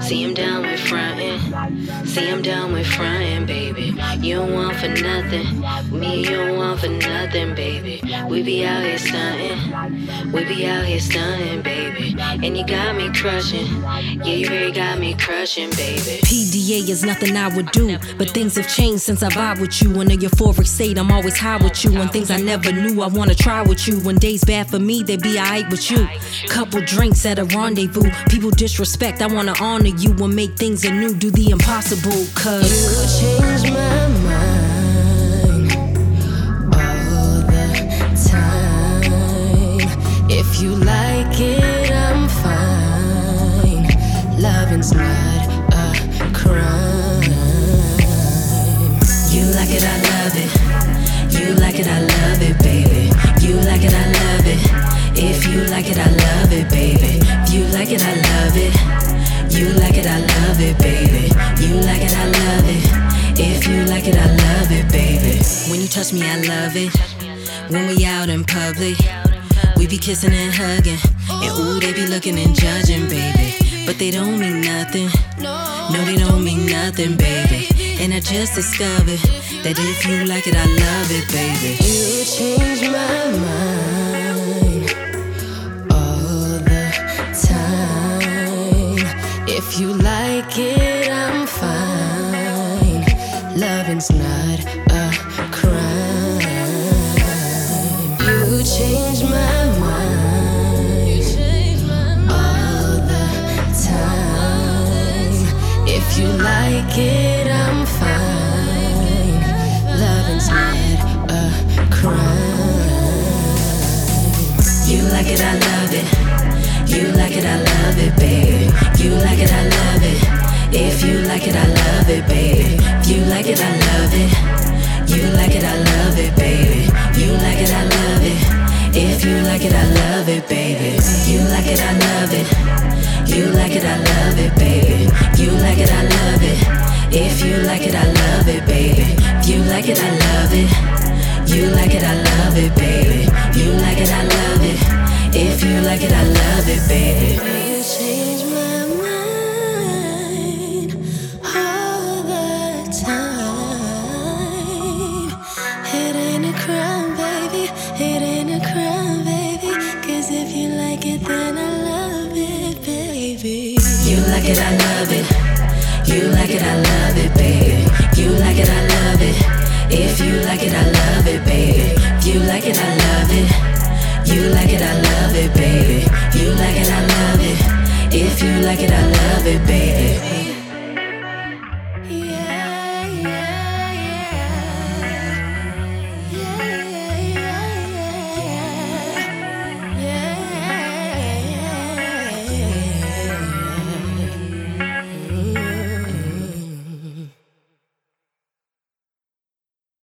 See him down with frontin', see him down with frontin', baby. You don't want for nothing, me you don't want for nothing, baby. We be out here stuntin', we be out here stuntin', baby. And you got me crushin', yeah, you really got me crushin', baby. PDA is nothing I would do, but things have changed since I vibe with you. In a euphoric state, I'm always high with you. On things I never knew, I wanna try with you. When days bad for me, they be alright with you. Couple drinks at a rendezvous, people disrespect, I wanna honor you and make things anew, do the impossible, cause you change my mind all the time. If you like it, I'm fine. Loving's not a crime. You like it, I love it. You like it, I love it, baby. You like it, I love it. If you like it, I love it, baby. If you like it, I love it. You like it, I love it, baby. You like it, I love it. If you like it, I love it, baby. When you touch me, I love it. When we out in public, we be kissing and hugging. And ooh, they be looking and judging, baby. But they don't mean nothing. No, they don't mean nothing, baby. And I just discovered that if you like it, I love it, baby. You change my mind all the time. If you like it, I'm fine. Loving's not a crime. You change my mind all the time. If you like it, I'm fine. Loving's not a crime. You like it, I love it. You like it, I love it, baby. You like it, I love it. If you like it, I love it, baby. If you like it, I love it. You like it, I love it, baby. You like it, I love it. If you like it, I love it, baby. You like it, I love it. You like it, I love it, baby. You like it, I love it. If you like it, I love it, baby. If you like it, I love it. You like it, I love it, baby. You like it, I love it. If you like it, I love it, baby. You like it, I love it. You like it, I love it, baby. You like it, I love it. If you like it, I love it, baby. If you like it, I love it. You like it, I love it, baby. You like it, I love it. If you like it, I love it.